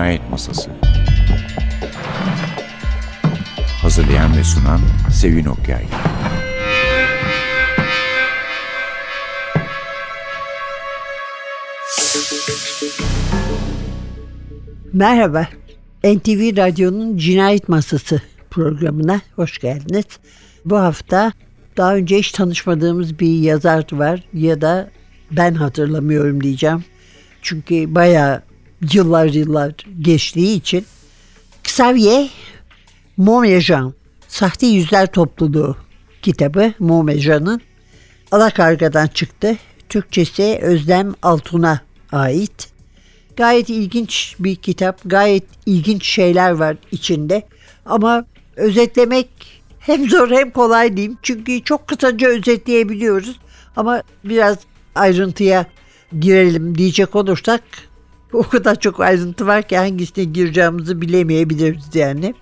Cinayet Masası. Hazırlayan ve sunan Sevin Okyay. Merhaba, NTV Radyo'nun Cinayet Masası programına hoş geldiniz. Bu hafta daha önce hiç tanışmadığımız bir yazar var ya da ben hatırlamıyorum diyeceğim. Çünkü bayağı yıllar geçtiği için. Xavier Maumejean, Sahte Yüzler Topluluğu kitabı Maumejean'ın Alakarga'dan çıktı. Türkçesi Özlem Altun'a ait. Gayet ilginç bir kitap, gayet ilginç şeyler var içinde. Ama özetlemek hem zor hem kolay diyeyim. Çünkü çok kısaca özetleyebiliyoruz. Ama biraz ayrıntıya girelim diyecek olursak o kadar çok ayrıntı var ki hangisine gireceğimizi bilemeyebiliriz yani.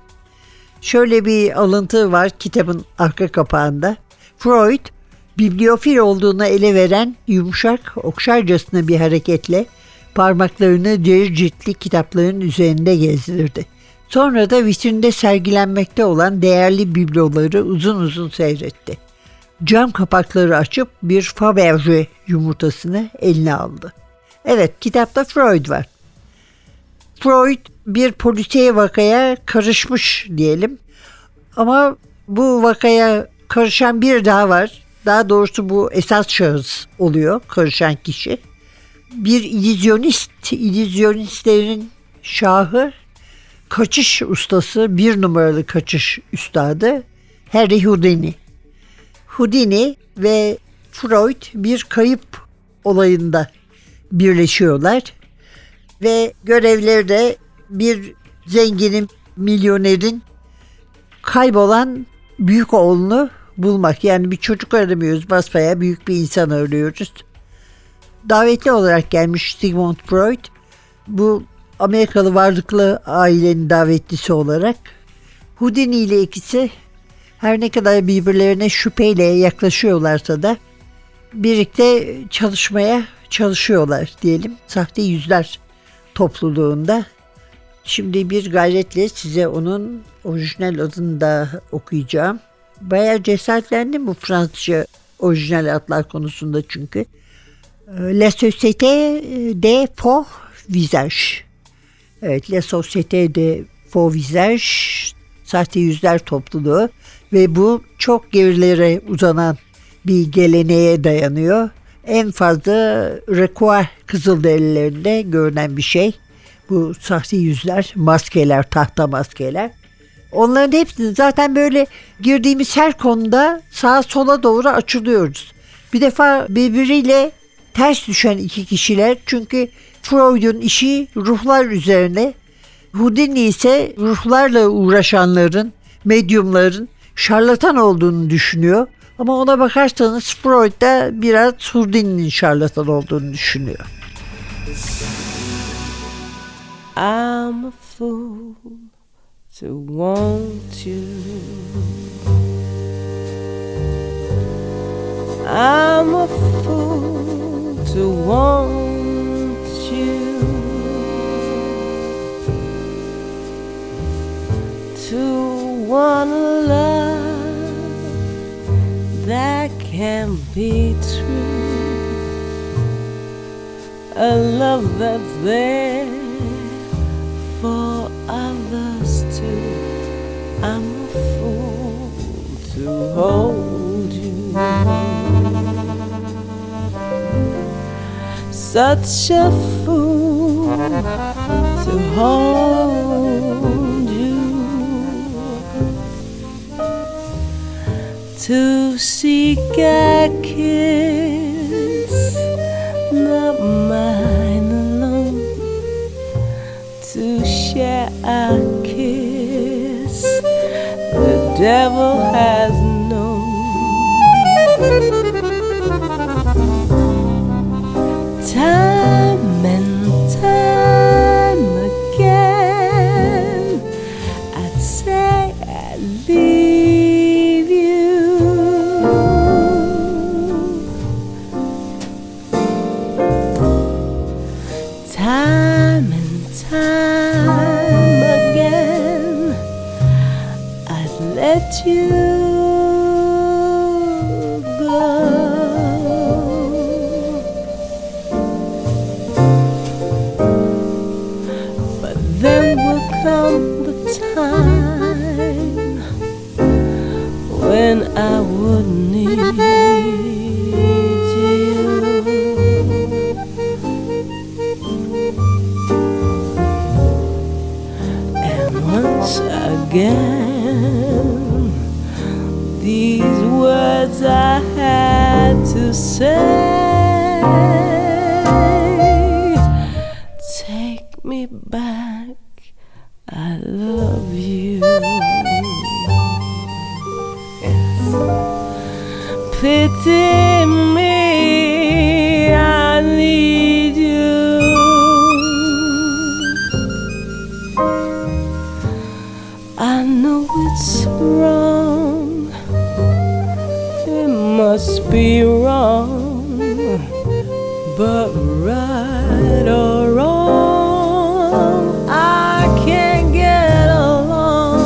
Şöyle bir alıntı var kitabın arka kapağında. Freud, bibliofil olduğuna ele veren yumuşak, okşarcasına bir hareketle parmaklarını derir ciltli kitapların üzerinde gezdirirdi. Sonra da vitrinde sergilenmekte olan değerli bibloları uzun uzun seyretti. Cam kapakları açıp bir Fabergé yumurtasını eline aldı. Evet, kitapta Freud var. Freud bir polisiye vakaya karışmış diyelim. Ama bu vakaya karışan bir daha var. Daha doğrusu bu esas şahıs oluyor, karışan kişi. Bir illüzyonist, illüzyonistlerin şahı, kaçış ustası, bir numaralı kaçış üstadı Harry Houdini. Houdini ve Freud bir kayıp olayında birleşiyorlar ve görevleri de bir zenginin, milyonerin kaybolan büyük oğlunu bulmak. Yani bir çocuk aramıyoruz, basbaya büyük bir insan arıyoruz. Davetli olarak gelmiş Sigmund Freud, bu Amerikalı varlıklı ailenin davetlisi olarak. Houdini ile ikisi her ne kadar birbirlerine şüpheyle yaklaşıyorlarsa da birlikte çalışmaya çalışıyorlar diyelim. Sahte Yüzler Topluluğu'nda. Şimdi bir gayretle size onun orijinal adını da okuyacağım. Bayağı cesaretlendim bu Fransızca orijinal adlar konusunda çünkü. La Société des Faux Visages. Evet, La Société des Faux Visages, Sahte Yüzler Topluluğu ve bu çok gerilere uzanan bir geleneğe dayanıyor. En fazla Recuar Kızılderililerinde görünen bir şey. Bu sahte yüzler, maskeler, tahta maskeler. Onların hepsini zaten böyle girdiğimiz her konuda sağa sola doğru açılıyoruz. Bir defa birbiriyle ters düşen iki kişiler, çünkü Freud'un işi ruhlar üzerine, Houdini ise ruhlarla uğraşanların, medyumların şarlatan olduğunu düşünüyor. Ama ona bakarsanız Freud da biraz Houdini'nin şarlatan olduğunu düşünüyor. I'm a fool to want you. I'm a fool to want you. To wanna love that can be true. A love that's there for others too. I'm a fool to hold you. Such a fool to hold you. To seek a kiss, not mine alone. To share a kiss the devil has known. Time and time again I'd say I'd leave you. Time and time again. These words I had to say. Take me back, I love you. Yes. Pity me, I need you. I know it's wrong, it must be wrong, but right or wrong, I can't get along.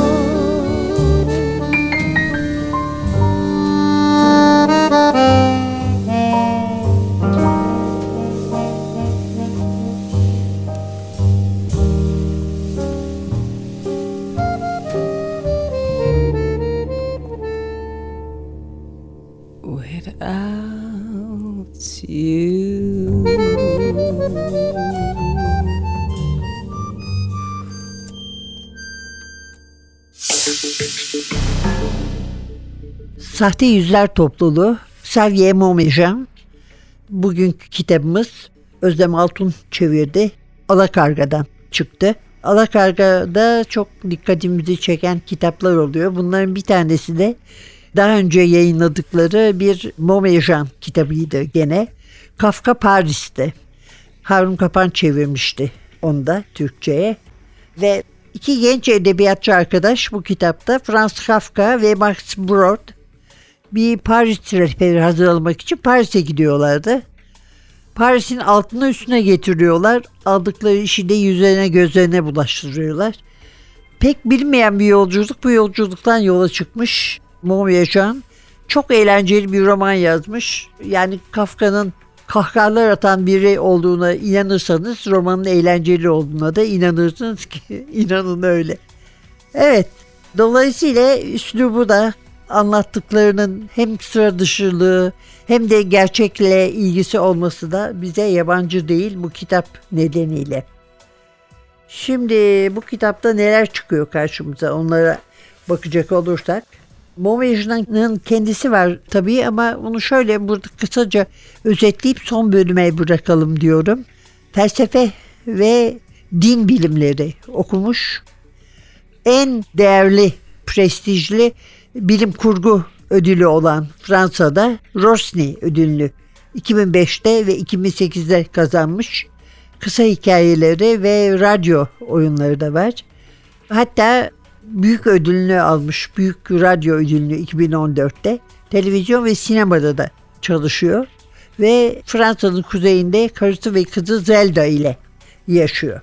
Without you. Sahte Yüzler Topluluğu, Xavier Maumejean. Bugünkü kitabımız Özlem Altun çevirdi. Alakarga'dan çıktı. Alakarga'da çok dikkatimizi çeken kitaplar oluyor. Bunların bir tanesi de daha önce yayınladıkları bir Maumejean kitabıydı gene. Kafka Paris'te. Harun Kapan çevirmişti onu da Türkçe'ye. Ve İki genç edebiyatçı arkadaş bu kitapta Franz Kafka ve Max Brod bir Paris rehberi hazırlamak için Paris'e gidiyorlardı. Paris'in altına üstüne getiriyorlar. Aldıkları işi de yüzlerine gözlerine bulaştırıyorlar. Pek bilinmeyen bir yolculuk, bu yolculuktan yola çıkmış Monya Chan. Çok eğlenceli bir roman yazmış. Yani Kafka'nın kahkahalar atan biri olduğuna inanırsanız romanın eğlenceli olduğuna da inanırsınız ki inanın öyle. Evet, dolayısıyla üslubu da anlattıklarının hem sıra dışılığı hem de gerçekle ilgisi olması da bize yabancı değil bu kitap nedeniyle. Şimdi bu kitapta neler çıkıyor karşımıza onlara bakacak olursak. Maumejean'ın kendisi var tabii ama onu şöyle burada kısaca özetleyip son bölüme bırakalım diyorum. Felsefe ve din bilimleri okumuş. En değerli, prestijli bilim kurgu ödülü olan Fransa'da Rosny ödülünü 2005'te ve 2008'de kazanmış. Kısa hikayeleri ve radyo oyunları da var. Hatta büyük ödülünü almış, büyük radyo ödülünü 2014'te. Televizyon ve sinemada da çalışıyor. Ve Fransa'nın kuzeyinde karısı ve kızı Zelda ile yaşıyor.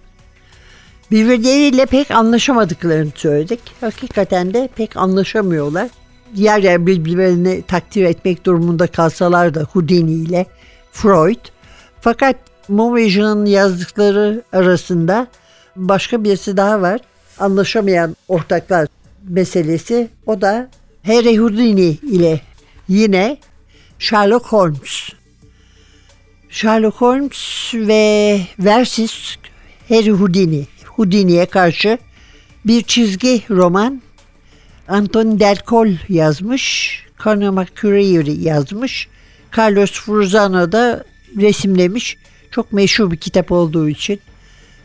Birbirleriyle pek anlaşamadıklarını söyledik. Hakikaten de pek anlaşamıyorlar. Yer yer birbirlerini takdir etmek durumunda kalsalar da Houdini ile Freud. Fakat Maumejean'ın yazdıkları arasında başka birisi daha var. Anlaşamayan ortaklar meselesi, o da Harry Houdini ile yine Sherlock Holmes. Sherlock Holmes ve versus Harry Houdini, Houdini'ye karşı bir çizgi roman. Anthony Delcol yazmış, Conor McCurrier yazmış, Carlos Frisana da resimlemiş. Çok meşhur bir kitap olduğu için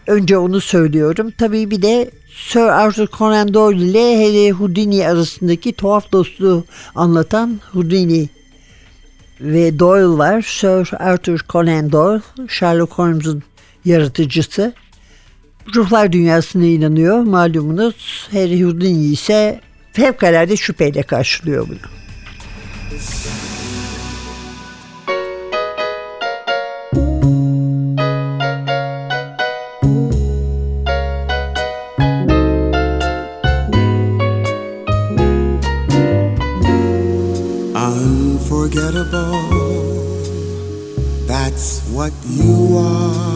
önce onu söylüyorum. Tabii bir de Sir Arthur Conan Doyle ile Harry Houdini arasındaki tuhaf dostluğu anlatan Houdini ve Doyle var. Sir Arthur Conan Doyle, Sherlock Holmes'un yaratıcısı. Ruhlar dünyasına inanıyor malumunuz. Harry Houdini ise fevkalade şüpheyle karşılıyor bunu. That's what you are.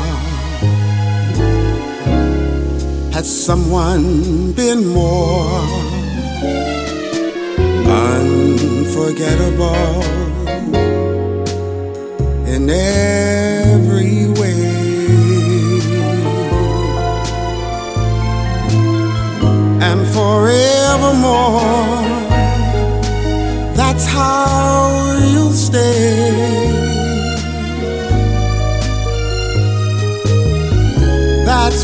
had someone been more unforgettable in every way. And forevermore, that's how you'll stay. That's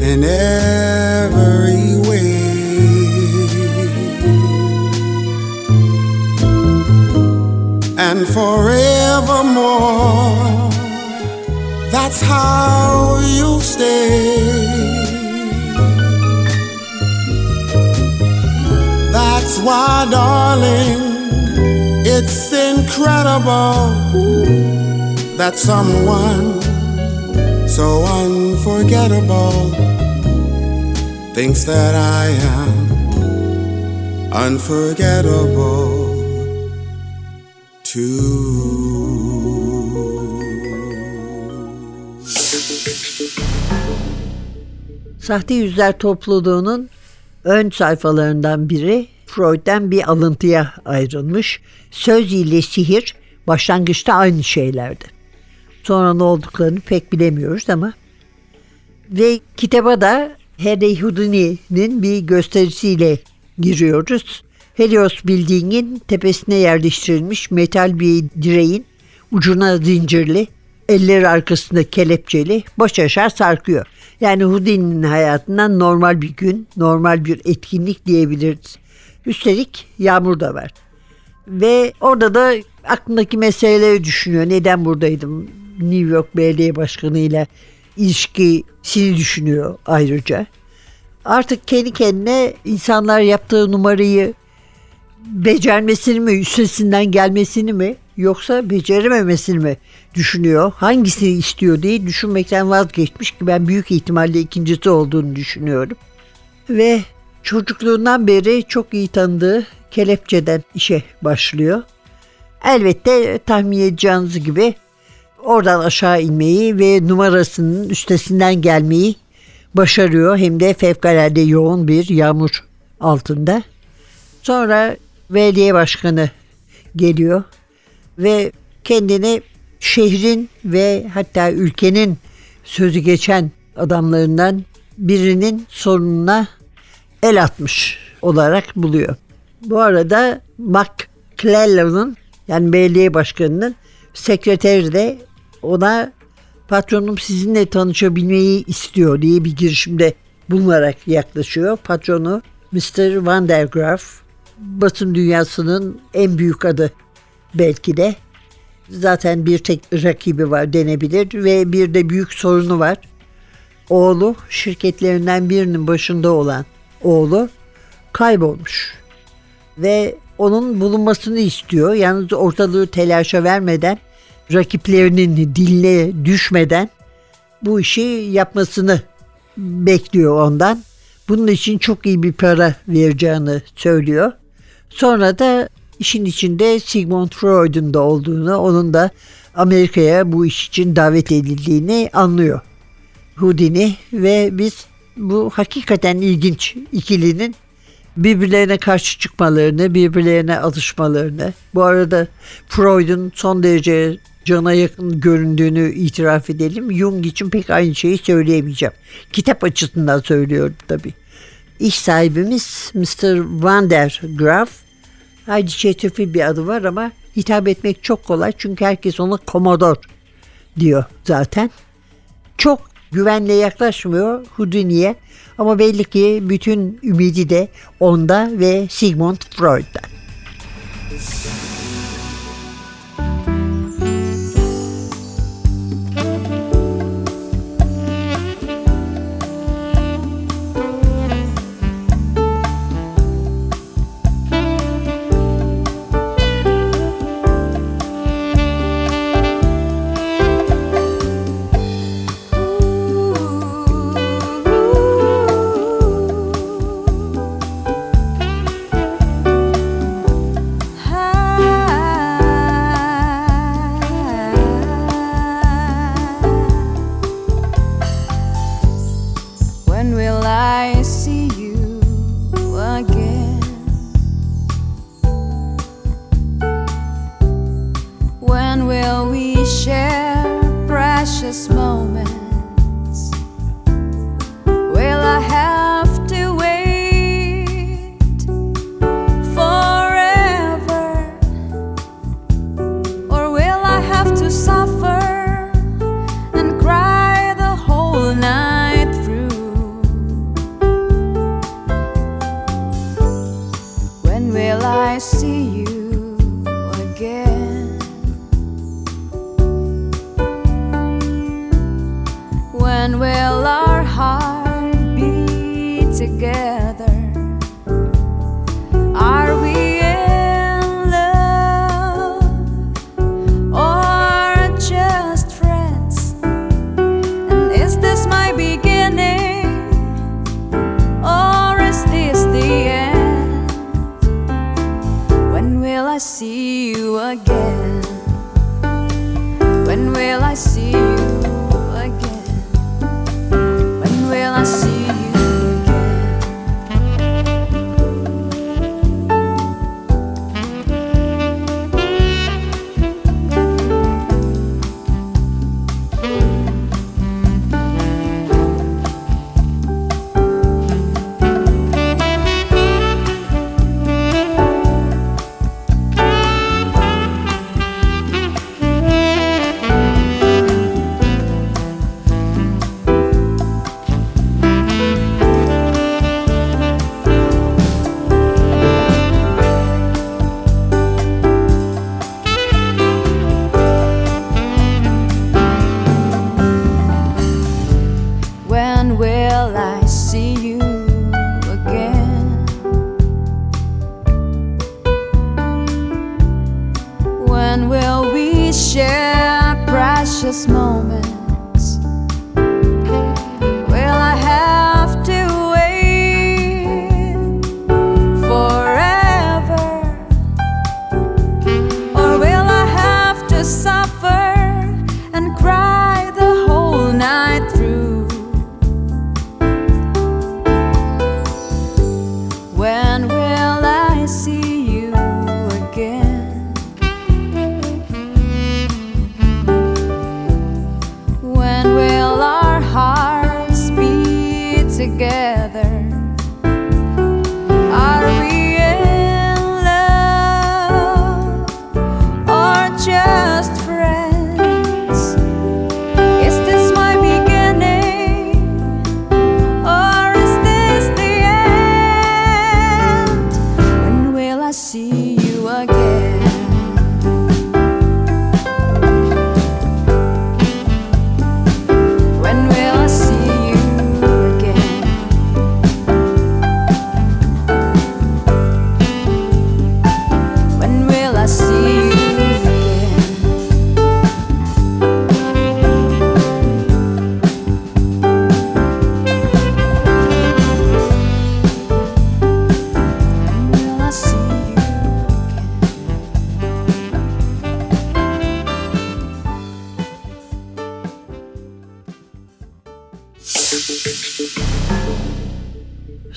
In every way, and forevermore, that's how you'll stay. That's why, darling, it's incredible that someone so unforgettable thinks that I am unforgettable too. Sahte Yüzler Topluluğu'nun ön sayfalarından biri Freud'den bir alıntıya ayrılmış. Söz ile sihir başlangıçta aynı şeylerdi. Sonra ne olduklarını pek bilemiyoruz ama. Ve kitaba da Harry Houdini'nin bir gösterisiyle giriyoruz. Helios Building'in tepesine yerleştirilmiş metal bir direğin ucuna zincirli, elleri arkasında kelepçeli, baş aşağı sarkıyor. Yani Houdini'nin hayatından normal bir gün, normal bir etkinlik diyebiliriz. Üstelik yağmur da var. Ve orada da aklındaki meseleleri düşünüyor. Neden buradaydım? New York Belediye Başkanı ile ilişkisini düşünüyor ayrıca. Artık kendi kendine insanlar yaptığı numarayı becermesini mi, üstesinden gelmesini mi, yoksa becerememesini mi düşünüyor? Hangisini istiyor diye düşünmekten vazgeçmiş ki ben büyük ihtimalle ikincisi olduğunu düşünüyorum. Ve çocukluğundan beri çok iyi tanıdığı kelepçeden işe başlıyor. Elbette tahmin edeceğiniz gibi oradan aşağı inmeyi ve numarasının üstesinden gelmeyi başarıyor. Hem de fevkalade yoğun bir yağmur altında. Sonra belediye başkanı geliyor ve kendini şehrin ve hatta ülkenin sözü geçen adamlarından birinin sorununa el atmış olarak buluyor. Bu arada McClellan'ın yani belediye başkanının sekreteri de ona patronum sizinle tanışabilmeyi istiyor diye bir girişimde bulunarak yaklaşıyor. Patronu Mr. Van der Graaf, basın dünyasının en büyük adı belki de. Zaten bir tek rakibi var denebilir ve bir de büyük sorunu var. Oğlu, şirketlerinden birinin başında olan oğlu kaybolmuş ve onun bulunmasını istiyor. Yalnız ortalığı telaşa vermeden, rakiplerinin diline düşmeden bu işi yapmasını bekliyor ondan. bunun için çok iyi bir para vereceğini söylüyor. Sonra da işin içinde Sigmund Freud'un da olduğunu, onun da Amerika'ya bu iş için davet edildiğini anlıyor Houdini ve biz bu hakikaten ilginç ikilinin birbirlerine karşı çıkmalarını, birbirlerine alışmalarını, bu arada Freud'un son derece cana yakın göründüğünü itiraf edelim. Jung için pek aynı şeyi söyleyemeyeceğim. Kitap açısından söylüyorum tabii. İş sahibimiz Mr. Van der Graaf. Haydi çetrefil bir adı var ama hitap etmek çok kolay. Çünkü herkes ona komodor diyor zaten. Çok güvenle yaklaşmıyor Houdini'ye. Ama belli ki bütün ümidi de onda ve Sigmund Freud'da.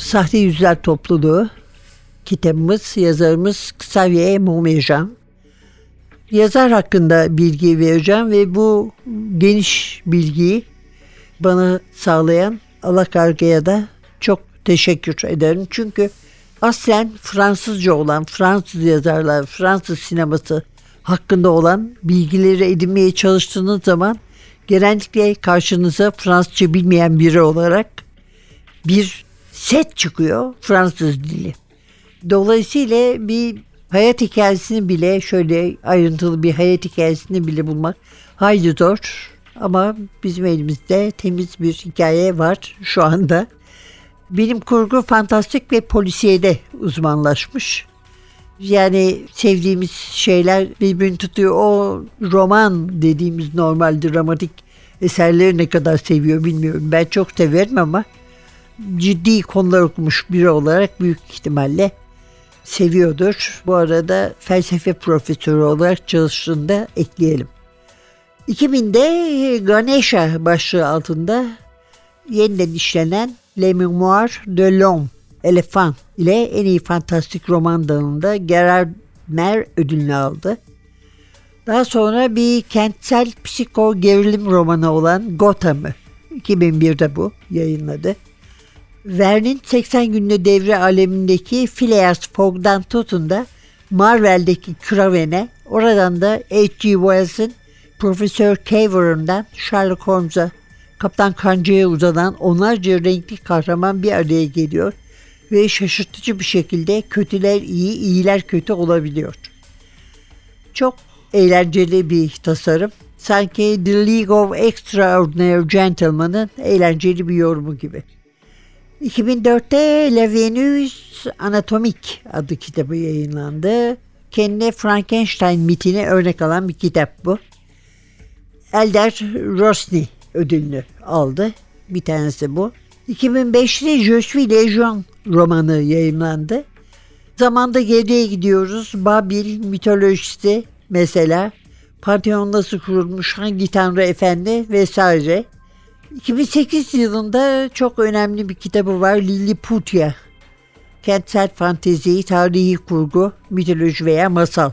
Sahte Yüzler Topluluğu kitabımız, yazarımız Xavier Maumejean. Yazar hakkında bilgi vereceğim ve bu geniş bilgiyi bana sağlayan Alakarga'ya da çok teşekkür ederim. Çünkü aslen Fransızca olan, Fransız yazarlar, Fransız sineması hakkında olan bilgileri edinmeye çalıştığınız zaman genellikle karşınıza Fransızca bilmeyen biri olarak bir set çıkıyor, Fransız dili. Dolayısıyla bir hayat hikayesini bile, şöyle ayrıntılı bir hayat hikayesini bile bulmak hayli zor. Ama bizim elimizde temiz bir hikaye var şu anda. Bilim kurgu, fantastik ve polisiyede uzmanlaşmış. Yani sevdiğimiz şeyler birbirini tutuyor. O roman dediğimiz normal dramatik eserleri ne kadar seviyor bilmiyorum. Ben çok severim ama ciddi konular okumuş biri olarak büyük ihtimalle seviyordur. Bu arada felsefe profesörü olarak çalıştığını da ekleyelim. 2000'de Ganesha başlığı altında yeniden işlenen Les Memoires de l'Homme Elephant ile en iyi fantastik roman dalında Gerard Mer ödülünü aldı. Daha sonra bir kentsel psiko gerilim romanı olan Gotham'ı 2001'de bu yayınladı. Verne'in 80 günlü devre alemindeki Phileas Fogg'dan tutun da Marvel'deki Kraven'e, oradan da H.G. Wells'in Profesör Caver'ından Sherlock Holmes'a, Kaptan Kancı'ya uzanan onlarca renkli kahraman bir araya geliyor ve şaşırtıcı bir şekilde kötüler iyi, iyiler kötü olabiliyor. Çok eğlenceli bir tasarım. Sanki The League of Extraordinary Gentlemen'ın eğlenceli bir yorumu gibi. 2004'te La Venus Anatomique adlı kitabı yayınlandı. Kendine Frankenstein mitini örnek alan bir kitap bu. Elder Rosny ödülünü aldı. Bir tanesi bu. 2005'te Je suis Legion romanı yayımlandı. Zamanda geriye gidiyoruz. Babil mitolojisi mesela. Pantheon nasıl kurulmuş, hangi tanrı efendi vesaire. 2008 yılında çok önemli bir kitabı var. Lilliputia. Kentsel fantezi, tarihi kurgu, mitoloji veya masal.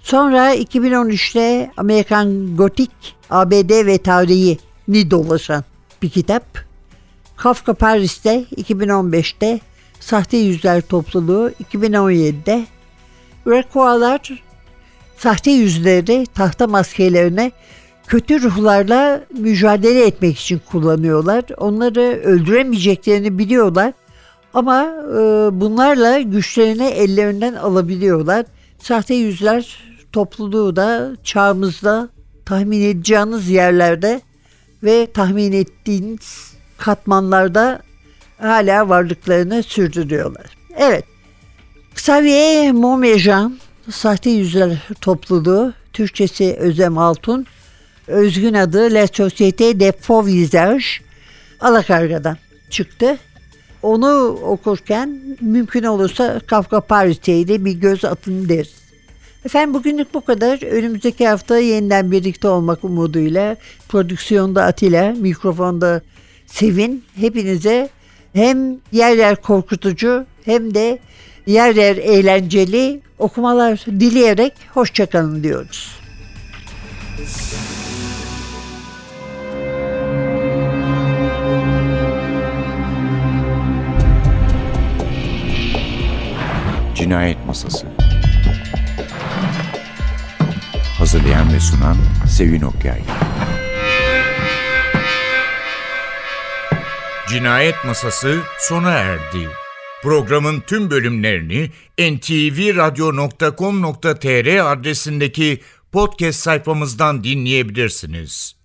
Sonra 2013'te Amerikan Gotik, ABD ve tarihini dolaşan bir kitap. Kafka Paris'te 2015'te, Sahte Yüzler Topluluğu 2017'de. Urekualar sahte yüzleri tahta maskelerine kötü ruhlarla mücadele etmek için kullanıyorlar. Onları öldüremeyeceklerini biliyorlar ama bunlarla güçlerini ellerinden alabiliyorlar. Sahte Yüzler Topluluğu da çağımızda tahmin edeceğiniz yerlerde ve tahmin ettiğiniz katmanlarda hala varlıklarını sürdürüyorlar. Evet, Xavier Maumejean, Sahte Yüzler Topluluğu, Türkçesi Özlem Altun, özgün adı La Société des Faux Visages, Alakarga'dan çıktı. Onu okurken mümkün olursa Kafka Paris'e de bir göz atın deriz. Efendim, bugünlük bu kadar. Önümüzdeki hafta yeniden birlikte olmak umuduyla. Prodüksiyonda Atilla, mikrofonda Sevin. Hepinize hem yer yer korkutucu hem de yer yer eğlenceli okumalar dileyerek hoşça kalın diyoruz. Cinayet Masası. Hazırlayan ve sunan Sevin Okyay. Cinayet Masası sona erdi. Programın tüm bölümlerini ntvradyo.com.tr adresindeki podcast sayfamızdan dinleyebilirsiniz.